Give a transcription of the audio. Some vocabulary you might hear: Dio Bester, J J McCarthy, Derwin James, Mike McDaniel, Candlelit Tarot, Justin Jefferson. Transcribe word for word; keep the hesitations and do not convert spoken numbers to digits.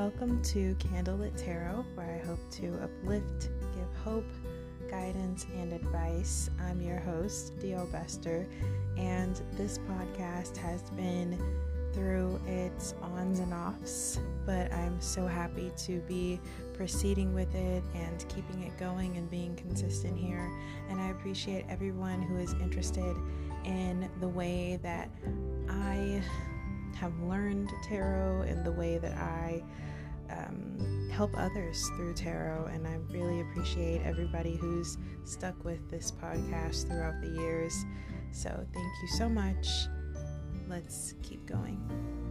Welcome to Candlelit Tarot, where I hope to uplift, give hope, guidance, and advice. I'm your host, Dio Bester, and this podcast has been through its ons and offs, but I'm so happy to be proceeding with it and keeping it going and being consistent here. And I appreciate everyone who is interested in the way that I have learned tarot and the way that I um, help others through tarot, and I really appreciate everybody who's stuck with this podcast throughout the years. So thank you so much. Let's keep going.